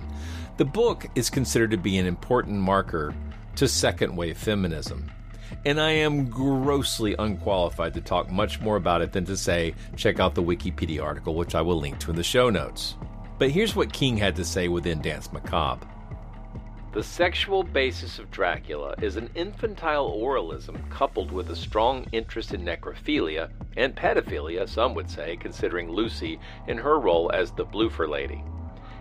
The book is considered to be an important marker to second-wave feminism. And I am grossly unqualified to talk much more about it than to say, check out the Wikipedia article, which I will link to in the show notes. But here's what King had to say within Dance Macabre. The sexual basis of Dracula is an infantile oralism coupled with a strong interest in necrophilia and pedophilia, some would say, considering Lucy in her role as the Bloofer Lady.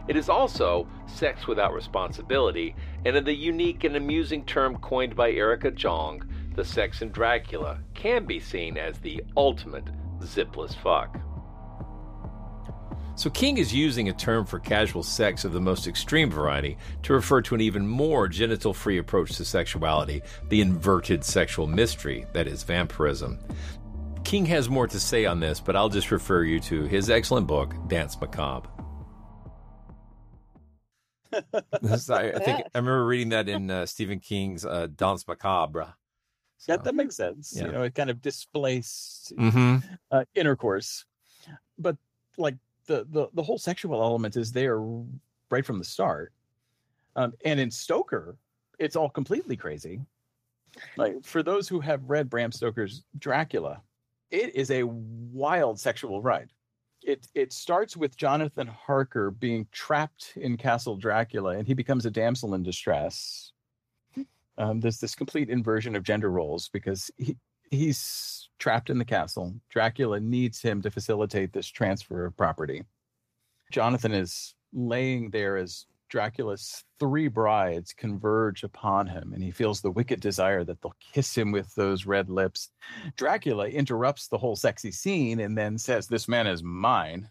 It is also sex without responsibility, and in the unique and amusing term coined by Erica Jong, the sex in Dracula can be seen as the ultimate zipless fuck. So King is using a term for casual sex of the most extreme variety to refer to an even more genital-free approach to sexuality, the inverted sexual mystery that is vampirism. King has more to say on this, but I'll just refer you to his excellent book, Dance Macabre. Is, I, I think I remember reading that in uh, Stephen King's uh, Dance Macabre. So, yeah, that makes sense. Yeah. You know, it kind of displaced mm-hmm. uh, intercourse, but like the, the the whole sexual element is there right from the start. Um, and in Stoker, it's all completely crazy. Like for those who have read Bram Stoker's Dracula, it is a wild sexual ride. It it starts with Jonathan Harker being trapped in Castle Dracula, and he becomes a damsel in distress. Um, there's this complete inversion of gender roles because he, he's trapped in the castle. Dracula needs him to facilitate this transfer of property. Jonathan is laying there as Dracula's three brides converge upon him, and he feels the wicked desire that they'll kiss him with those red lips. Dracula interrupts the whole sexy scene and then says, "This man is mine."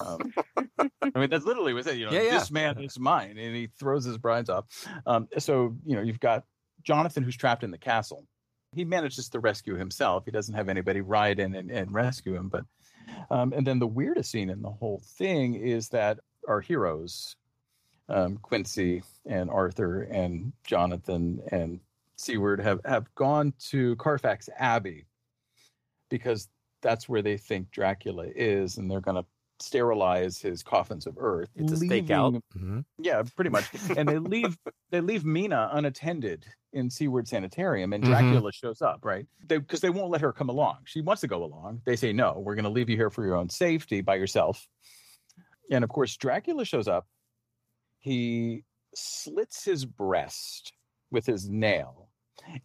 Um, I mean, that's literally what it said, you know, yeah, yeah. This man is mine, and he throws his brides off. Um, so, you know, you've got Jonathan who's trapped in the castle. He manages to rescue himself. He doesn't have anybody ride in and, and rescue him. But um, and then the weirdest scene in the whole thing is that our heroes, um, Quincy and Arthur and Jonathan and Seward, have, have gone to Carfax Abbey because that's where they think Dracula is, and they're going to sterilize his coffins of earth. It's a stakeout. Mm-hmm. Yeah, pretty much. And they leave they leave Mina unattended in Seward Sanitarium, and Dracula mm-hmm. shows up, right? Because they, they won't let her come along. She wants to go along. They say, no, we're going to leave you here for your own safety by yourself. And of course, Dracula shows up. He slits his breast with his nail,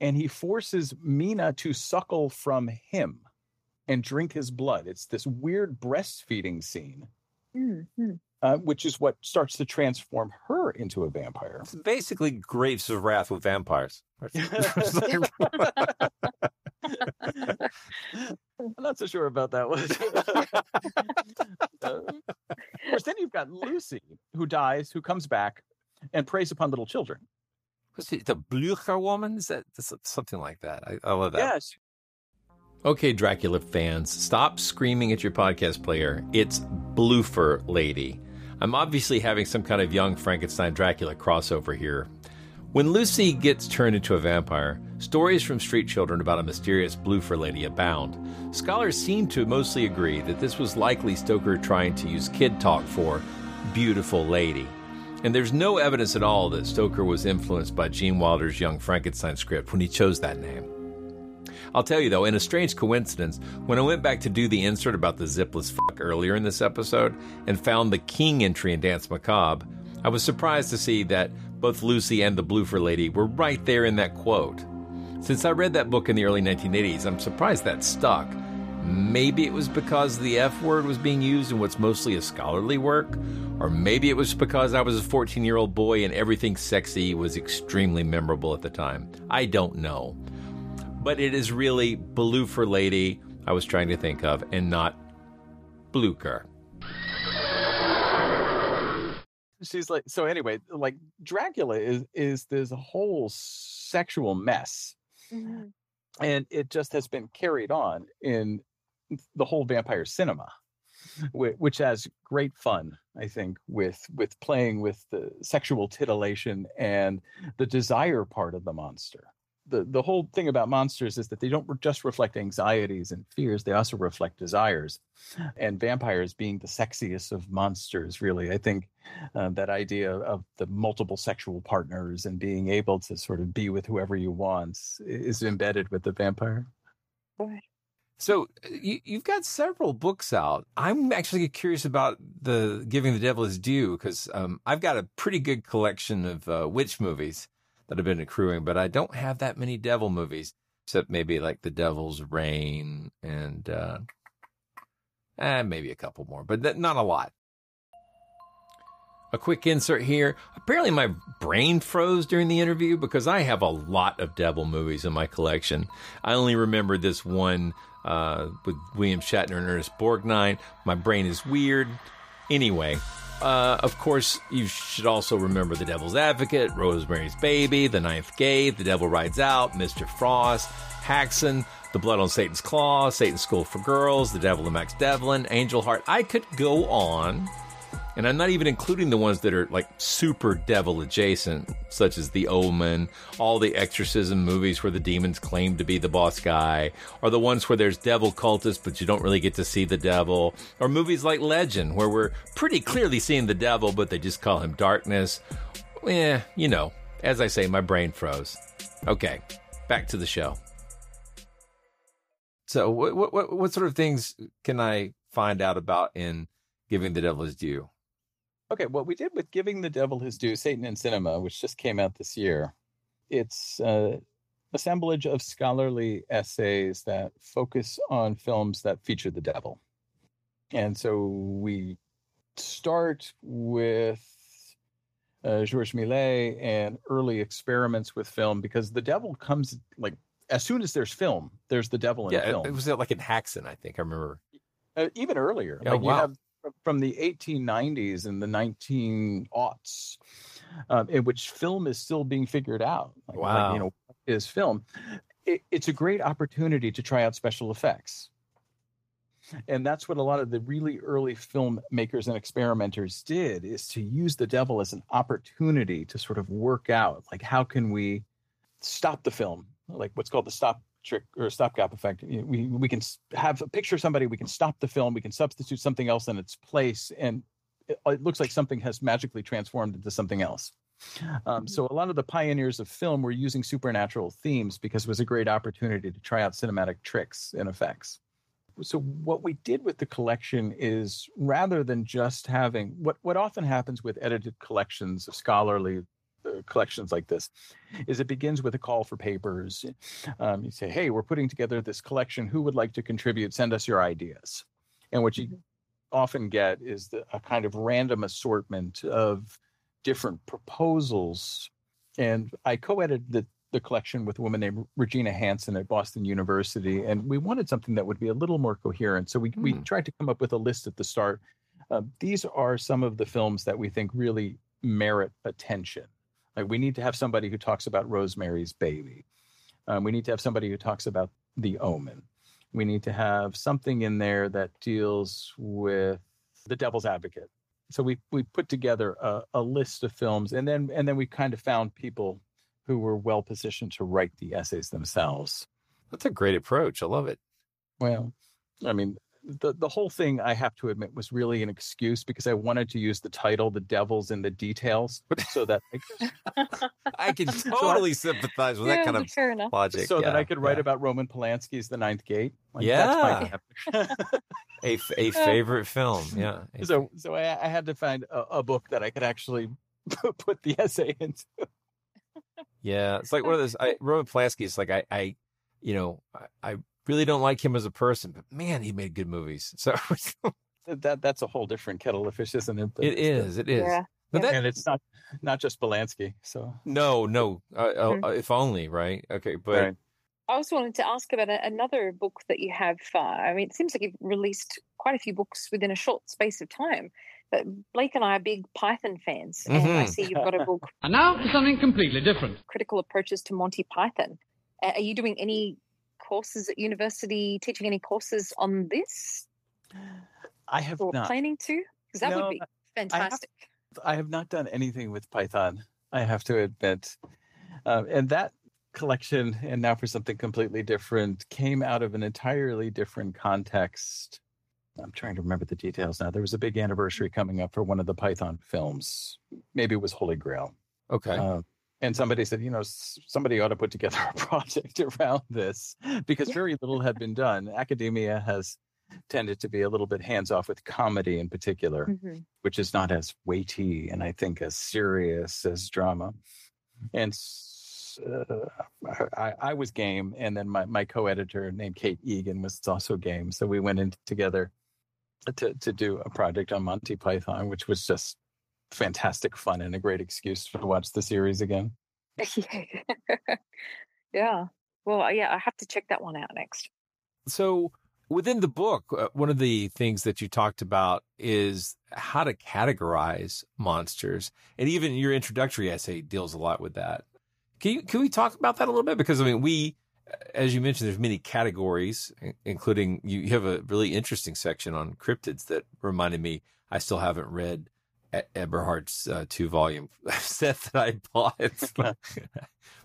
and he forces Mina to suckle from him and drink his blood. It's this weird breastfeeding scene, mm-hmm. uh, which is what starts to transform her into a vampire. It's basically Grapes of Wrath with vampires. I'm not so sure about that one. uh, of course, then you've got Lucy, who dies, who comes back and preys upon little children. Was it the Bloofer woman? Is that something like that? I, I love that. Yes. Okay, Dracula fans, stop screaming at your podcast player. It's Bloofer Lady. I'm obviously having some kind of Young Frankenstein Dracula crossover here. When Lucy gets turned into a vampire, stories from street children about a mysterious Bloofer Lady abound. Scholars seem to mostly agree that this was likely Stoker trying to use kid talk for beautiful lady. And there's no evidence at all that Stoker was influenced by Gene Wilder's Young Frankenstein script when he chose that name. I'll tell you, though, in a strange coincidence, when I went back to do the insert about the zipless fuck earlier in this episode and found the King entry in Dance Macabre, I was surprised to see that both Lucy and the Bloofer Lady were right there in that quote. Since I read that book in the early nineteen eighties, I'm surprised that stuck. Maybe it was because the F word was being used in what's mostly a scholarly work, or maybe it was because I was a fourteen-year-old boy and everything sexy was extremely memorable at the time. I don't know. But it is really Bloofer Lady I was trying to think of, and not Blooker. She's like, so anyway, like Dracula is is this whole sexual mess, mm-hmm. and it just has been carried on in the whole vampire cinema, which has great fun, I think, with with playing with the sexual titillation and the desire part of the monster. The the whole thing about monsters is that they don't just reflect anxieties and fears. They also reflect desires, and vampires being the sexiest of monsters, really. I think uh, that idea of the multiple sexual partners and being able to sort of be with whoever you want is embedded with the vampire. So you, you've got several books out. I'm actually curious about the Giving the Devil His Due, because um, I've got a pretty good collection of uh, witch movies that have been accruing, but I don't have that many devil movies, except maybe like The Devil's Reign and uh, eh, maybe a couple more, but that, not a lot. A quick insert here. Apparently my brain froze during the interview because I have a lot of devil movies in my collection. I only remembered this one uh, with William Shatner and Ernest Borgnine. My brain is weird. Anyway, uh, of course, you should also remember The Devil's Advocate, Rosemary's Baby, The Ninth Gate, The Devil Rides Out, Mister Frost, Haxan, The Blood on Satan's Claw, Satan's School for Girls, The Devil and Max Devlin, Angel Heart. I could go on, and I'm not even including the ones that are like super devil adjacent, such as The Omen, all the exorcism movies where the demons claim to be the boss guy, or the ones where there's devil cultists but you don't really get to see the devil, or movies like Legend where we're pretty clearly seeing the devil but they just call him darkness. Eh, you know, as I say, my brain froze. Okay, back to the show. So what what what sort of things can I find out about in Giving the Devil His Due? Okay, what we did with Giving the Devil His Due, Satan in Cinema, which just came out this year, it's an assemblage of scholarly essays that focus on films that feature the devil. And so we start with uh, Georges Millet and early experiments with film, because the devil comes like... as soon as there's film, there's the devil in yeah, film. It was like in Haxan, I think. I remember. Uh, even earlier. Oh, like wow. You have from the eighteen nineties and the nineteen aughts, um, in which film is still being figured out. Like, wow. Like, you know, what is film? It, it's a great opportunity to try out special effects. And that's what a lot of the really early filmmakers and experimenters did, is to use the devil as an opportunity to sort of work out, like, how can we stop the film? Like what's called the stop trick or stopgap effect. We we can have a picture of somebody, we can stop the film, we can substitute something else in its place, and it, it looks like something has magically transformed into something else. Um, so a lot of the pioneers of film were using supernatural themes because it was a great opportunity to try out cinematic tricks and effects. So what we did with the collection is, rather than just having what, what often happens with edited collections of scholarly collections like this, is it begins with a call for papers. Um, you say, hey, we're putting together this collection. Who would like to contribute? Send us your ideas. And what you often get is the, a kind of random assortment of different proposals. And I co-edited the, the collection with a woman named Regina Hansen at Boston University. And we wanted something that would be a little more coherent. So we, mm. we tried to come up with a list at the start. Uh, these are some of the films that we think really merit attention. Like, we need to have somebody who talks about Rosemary's Baby. Um, we need to have somebody who talks about The Omen. We need to have something in there that deals with The Devil's Advocate. So we we put together a, a list of films, and then and then we kind of found people who were well positioned to write the essays themselves. That's a great approach. I love it. Well, I mean, the the whole thing, I have to admit, was really an excuse, because I wanted to use the title, The Devil's in the Details, so that I, I can totally so I, sympathize with yeah, that kind sure of enough. Logic. So yeah, that I could write yeah. about Roman Polanski's The Ninth Gate. Like, yeah. That's my a, a favorite film. Yeah. So so I, I had to find a, a book that I could actually put the essay into. Yeah. It's like one of those, I, Roman Polanski is like, I, I you know, I, I really don't like him as a person, but man, he made good movies. So that that's a whole different kettle of fish, isn't it? But it is. It is. Yeah. But that, and it's not not just Polanski. So no, no. Uh, mm-hmm. uh, if only, right? Okay, but right. I also wanted to ask about a, another book that you have. Uh, I mean, it seems like you've released quite a few books within a short space of time. But Blake and I are big Python fans, mm-hmm. and I see you've got a book. And now for something completely different: critical approaches to Monty Python. Uh, are you doing any courses at university, teaching any courses on this? I have or not. Planning to? Because that no, would be fantastic. I have, I have not done anything with Python, I have to admit. Um, and that collection, and now for something completely different, came out of an entirely different context. I'm trying to remember the details now. There was a big anniversary coming up for one of the Python films. Maybe it was Holy Grail. Okay. Um, And somebody said, you know, somebody ought to put together a project around this, because yeah. very little had been done. Academia has tended to be a little bit hands-off with comedy in particular, mm-hmm. which is not as weighty and I think as serious as drama. And uh, I, I was game, and then my, my co-editor named Kate Egan was also game. So we went in together to, to do a project on Monty Python, which was just fantastic fun and a great excuse to watch the series again. Yeah. Well, yeah, I have to check that one out next. So Within the book, one of the things that you talked about is how to categorize monsters. And even your introductory essay deals a lot with that. Can you, can we talk about that a little bit? Because, I mean, we, as you mentioned, there's many categories, including you have a really interesting section on cryptids that reminded me, I still haven't read Eberhard's uh, two-volume set that I bought.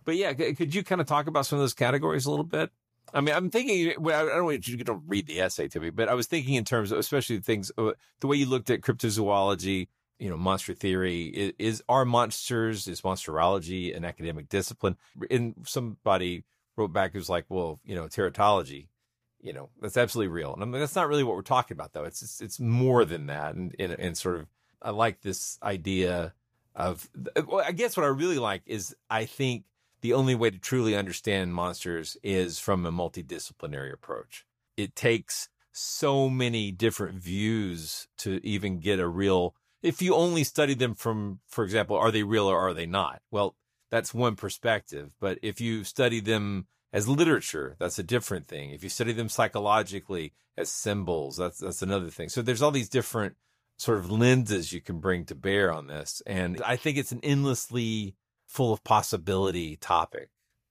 But yeah, could you kind of talk about some of those categories a little bit? I mean, I'm thinking, well, I don't want you to read the essay to me, but I was thinking in terms of especially things, the way you looked at cryptozoology, you know, monster theory, is, is are monsters, is monsterology an academic discipline? And somebody wrote back who's like, well, you know, teratology, you know, that's absolutely real. And I mean, that's not really what we're talking about, though. It's it's, it's more than that. And, and, and sort of, I like this idea of, well, I guess what I really like is I think, the only way to truly understand monsters is from a multidisciplinary approach. It takes so many different views to even get a real, if you only study them from, for example, are they real or are they not? Well, that's one perspective. But if you study them as literature, that's a different thing. If you study them psychologically as symbols, that's, that's another thing. So there's all these different sort of lenses you can bring to bear on this. And I think it's an endlessly full of possibility topic,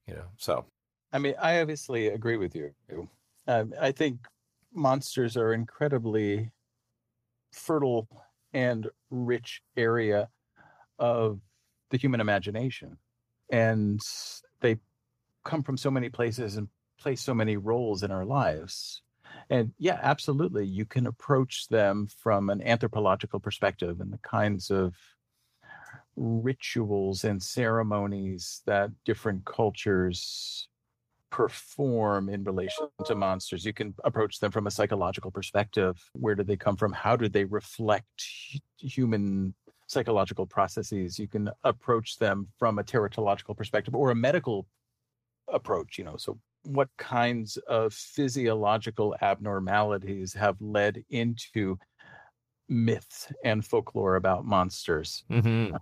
you know, so. I mean, I obviously agree with you. Um, I think monsters are incredibly fertile and rich area of the human imagination. And they come from so many places and play so many roles in our lives. And yeah, absolutely. You can approach them from an anthropological perspective and the kinds of rituals and ceremonies that different cultures perform in relation to monsters. You can approach them from a psychological perspective. Where did they come from? How did they reflect human psychological processes? You can approach them from a teratological perspective or a medical approach, you know, so what kinds of physiological abnormalities have led into myth and folklore about monsters. Mm-hmm.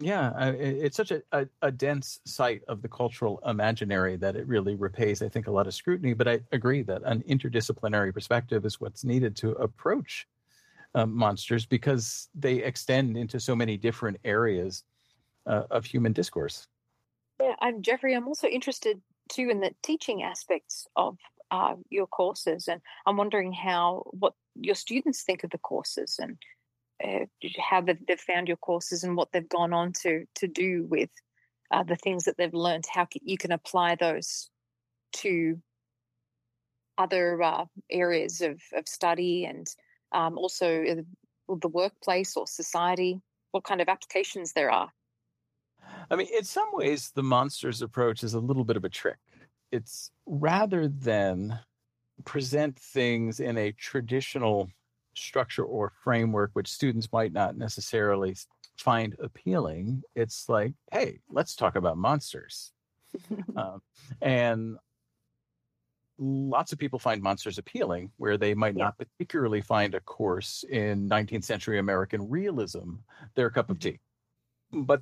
Yeah, it's such a, a, a dense site of the cultural imaginary that it really repays, I think, a lot of scrutiny. But I agree that an interdisciplinary perspective is what's needed to approach uh, monsters because they extend into so many different areas uh, of human discourse. Yeah, I'm Jeffrey. I'm also interested, too, in the teaching aspects of uh, your courses. And I'm wondering how what your students think of the courses and Uh, how they've found your courses and what they've gone on to to do with uh, the things that they've learned, how c- you can apply those to other uh, areas of, of study and um, also in the workplace or society, what kind of applications there are. I mean, in some ways, the monsters approach is a little bit of a trick. It's rather than present things in a traditional structure or framework, which students might not necessarily find appealing, it's like, hey, let's talk about monsters. um, and lots of people find monsters appealing, where they might yeah. not particularly find a course in nineteenth century American realism their cup of tea. But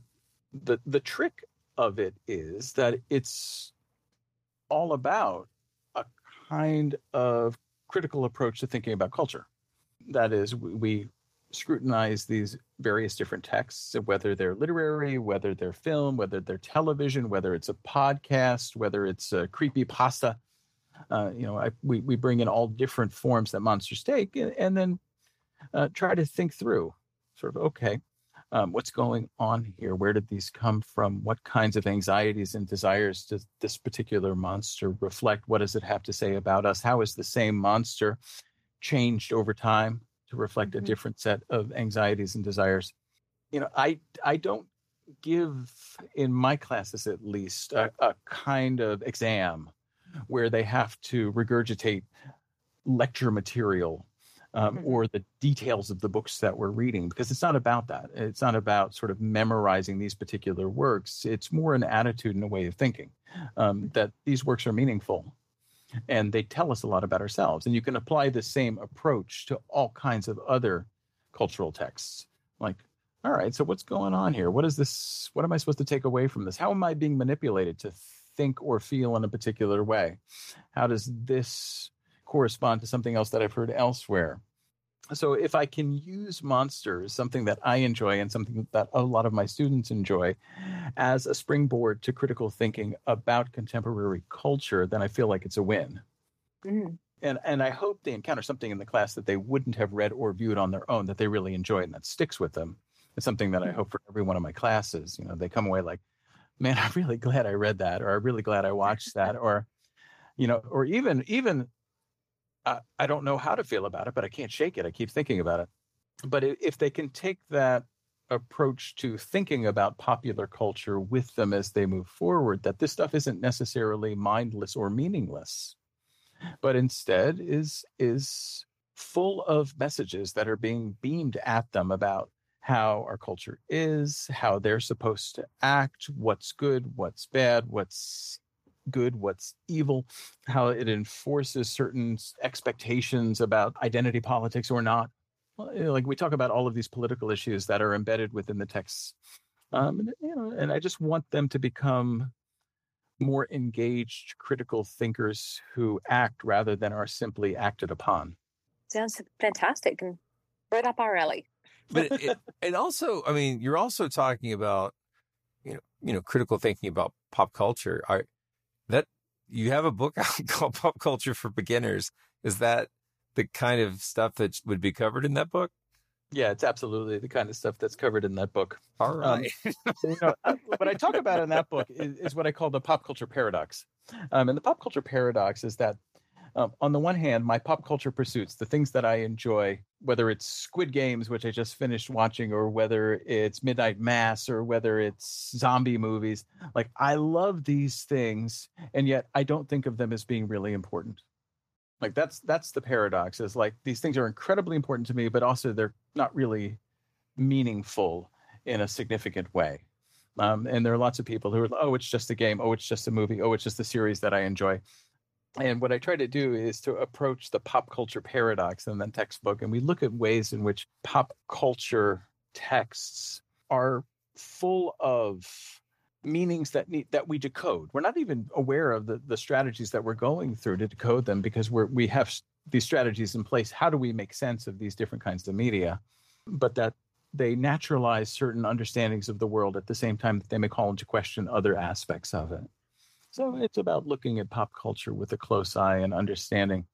the the trick of it is that it's all about a kind of critical approach to thinking about culture. That is, we scrutinize these various different texts, whether they're literary, whether they're film, whether they're television, whether it's a podcast, whether it's a creepypasta. Uh, you know, I, we, we bring in all different forms that monsters take and, and then uh, try to think through sort of, okay, um, what's going on here? Where did these come from? What kinds of anxieties and desires does this particular monster reflect? What does it have to say about us? How is the same monster changed over time to reflect mm-hmm. a different set of anxieties and desires? You know, I I don't give, in my classes at least, a, a kind of exam where they have to regurgitate lecture material um, mm-hmm. or the details of the books that we're reading, because it's not about that. It's not about sort of memorizing these particular works. It's more an attitude and a way of thinking um, that these works are meaningful. And they tell us a lot about ourselves. And you can apply the same approach to all kinds of other cultural texts. Like, all right, so what's going on here? What is this? What am I supposed to take away from this? How am I being manipulated to think or feel in a particular way? How does this correspond to something else that I've heard elsewhere. So if I can use monsters, something that I enjoy and something that a lot of my students enjoy, as a springboard to critical thinking about contemporary culture, then I feel like it's a win. Mm-hmm. And and I hope they encounter something in the class that they wouldn't have read or viewed on their own that they really enjoy and that sticks with them. It's something that I hope for every one of my classes. You know, they come away like, man, I'm really glad I read that, or I'm really glad I watched that, or, you know, or even, even uh, I don't know how to feel about it, but I can't shake it. I keep thinking about it. But if they can take that approach to thinking about popular culture with them as they move forward, that this stuff isn't necessarily mindless or meaningless, but instead is is full of messages that are being beamed at them about how our culture is, how they're supposed to act, what's good, what's bad, what's good, what's evil, how it enforces certain expectations about identity politics or not. Like, we talk about all of these political issues that are embedded within the texts. Um, and, you know, and I just want them to become more engaged critical thinkers who act rather than are simply acted upon. Sounds fantastic and right up our alley. But it, it, it also, I mean, you're also talking about, you know, you know, critical thinking about pop culture. Are, that you have a book out called Pop Culture for Beginners. Is that the kind of stuff that would be covered in that book? Yeah, it's absolutely the kind of stuff that's covered in that book. All right. Um, you know, what I talk about in that book is, is what I call the pop culture paradox. Um, and the pop culture paradox is that, um, on the one hand, my pop culture pursuits, the things that I enjoy, whether it's Squid Games, which I just finished watching, or whether it's Midnight Mass, or whether it's zombie movies, like, I love these things, and yet I don't think of them as being really important. Like, that's that's the paradox, is like, these things are incredibly important to me, but also they're not really meaningful in a significant way. Um, and there are lots of people who are, oh, it's just a game. Oh, it's just a movie. Oh, it's just a series that I enjoy. And what I try to do is to approach the pop culture paradox in the textbook. And we look at ways in which pop culture texts are full of meanings that need that we decode. We're not even aware of the, the strategies that we're going through to decode them, because we're we have these strategies in place. How do we make sense of these different kinds of media? But that they naturalize certain understandings of the world at the same time that they may call into question other aspects of it. So it's about looking at pop culture with a close eye and understanding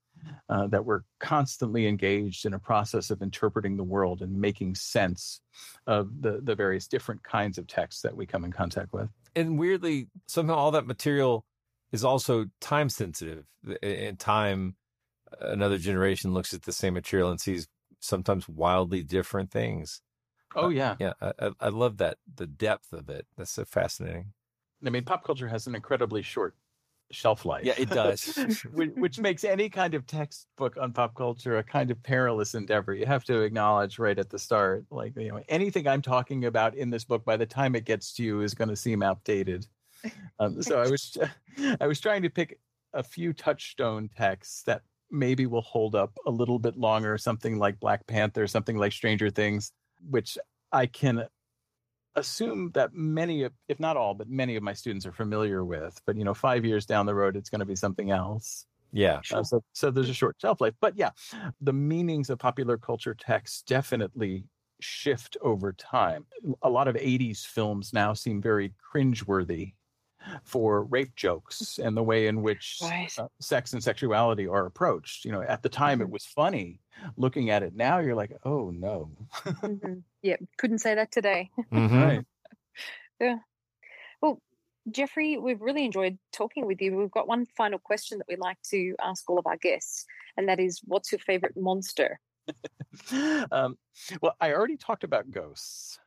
Uh, that we're constantly engaged in a process of interpreting the world and making sense of the, the various different kinds of texts that we come in contact with. And weirdly, somehow all that material is also time sensitive. In time, another generation looks at the same material and sees sometimes wildly different things. Oh, yeah. Uh, yeah. I, I love that, the depth of it. That's so fascinating. I mean, pop culture has an incredibly short shelf life. Yeah, it does. which, which makes any kind of textbook on pop culture a kind of perilous endeavor. You have to acknowledge right at the start, like, you know, anything I'm talking about in this book, by the time it gets to you, is going to seem outdated. Um, so I was, I was trying to pick a few touchstone texts that maybe will hold up a little bit longer, something like Black Panther, something like Stranger Things, which I can assume that many, of, if not all, but many of my students are familiar with. But, you know, five years down the road, it's going to be something else. Yeah. Sure. Uh, so, so there's a short shelf life. But yeah, the meanings of popular culture texts definitely shift over time. A lot of eighties films now seem very cringeworthy for rape jokes and the way in which right. uh, sex and sexuality are approached. You know, at the time, it was funny. Looking at it now, you're like, oh, no. Mm-hmm. Yeah, couldn't say that today. Mm-hmm. Right. Yeah. Well, Jeffrey, we've really enjoyed talking with you. We've got one final question that we'd like to ask all of our guests, and that is, what's your favorite monster? um, well, I already talked about ghosts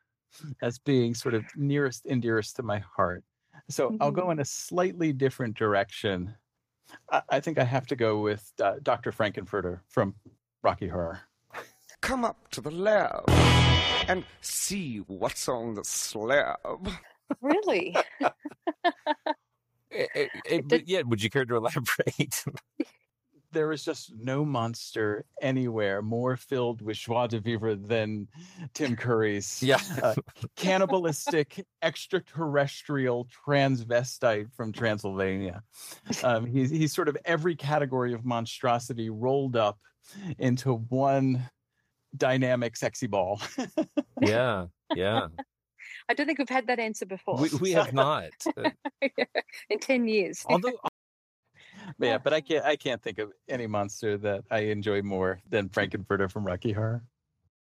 as being sort of nearest and dearest to my heart. So mm-hmm. I'll go in a slightly different direction. I, I think I have to go with uh, Doctor Frankenfurter from Rocky Horror. Come up to the lab and see what's on the slab. Really? it, it, it, but yeah, would you care to elaborate? there is just no monster anywhere more filled with joie de vivre than Tim Curry's yeah. uh, cannibalistic extraterrestrial transvestite from Transylvania. Um, he's, he's sort of every category of monstrosity rolled up into one dynamic sexy ball. yeah, yeah. I don't think we've had that answer before. We, we have not. In ten years. Although, yeah, but I can't I can't think of any monster that I enjoy more than Frankenfurter from Rocky Horror.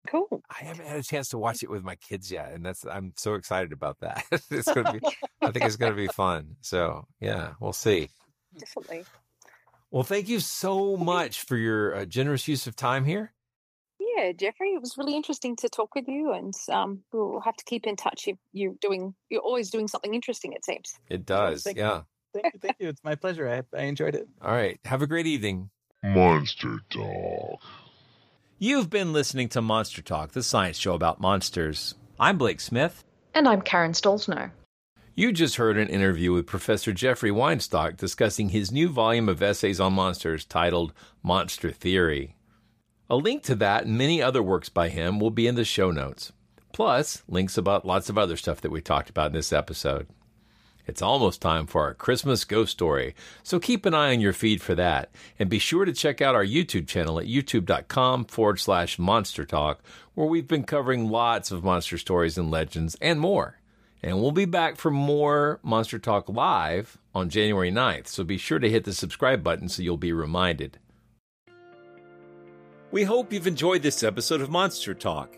Cool. I haven't had a chance to watch it with my kids yet, and that's I'm so excited about that. It's going to be I think it's going to be fun. So, yeah, we'll see. Definitely. Well, thank you so much for your uh, generous use of time here. Yeah, Jeffrey, it was really interesting to talk with you, and um, we'll have to keep in touch. If you're doing, you're always doing something interesting, it seems. It does, thank yeah. You. Thank you, thank you. It's my pleasure. I, I enjoyed it. All right, have a great evening. Monster Talk. You've been listening to Monster Talk, the science show about monsters. I'm Blake Smith. And I'm Karen Stoltzner. You just heard an interview with Professor Jeffrey Weinstock discussing his new volume of essays on monsters titled Monster Theory. A link to that and many other works by him will be in the show notes. Plus, links about lots of other stuff that we talked about in this episode. It's almost time for our Christmas ghost story, so keep an eye on your feed for that. And be sure to check out our YouTube channel at youtube.com forward slash monster talk, where we've been covering lots of monster stories and legends and more. And we'll be back for more Monster Talk Live on January ninth, so be sure to hit the subscribe button so you'll be reminded. We hope you've enjoyed this episode of Monster Talk.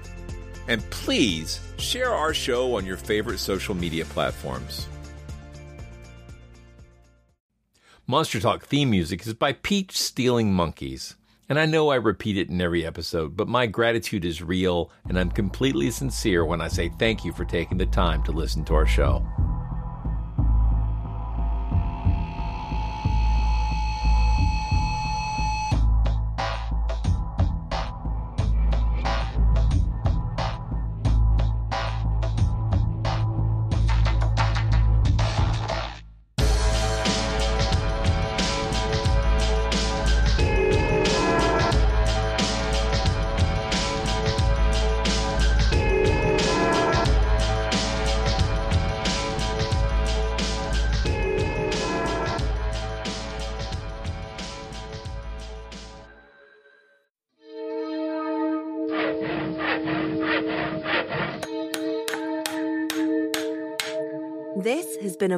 And please share our show on your favorite social media platforms. Monster Talk theme music is by Peach Stealing Monkeys. And I know I repeat it in every episode, but my gratitude is real, and I'm completely sincere when I say thank you for taking the time to listen to our show. Been a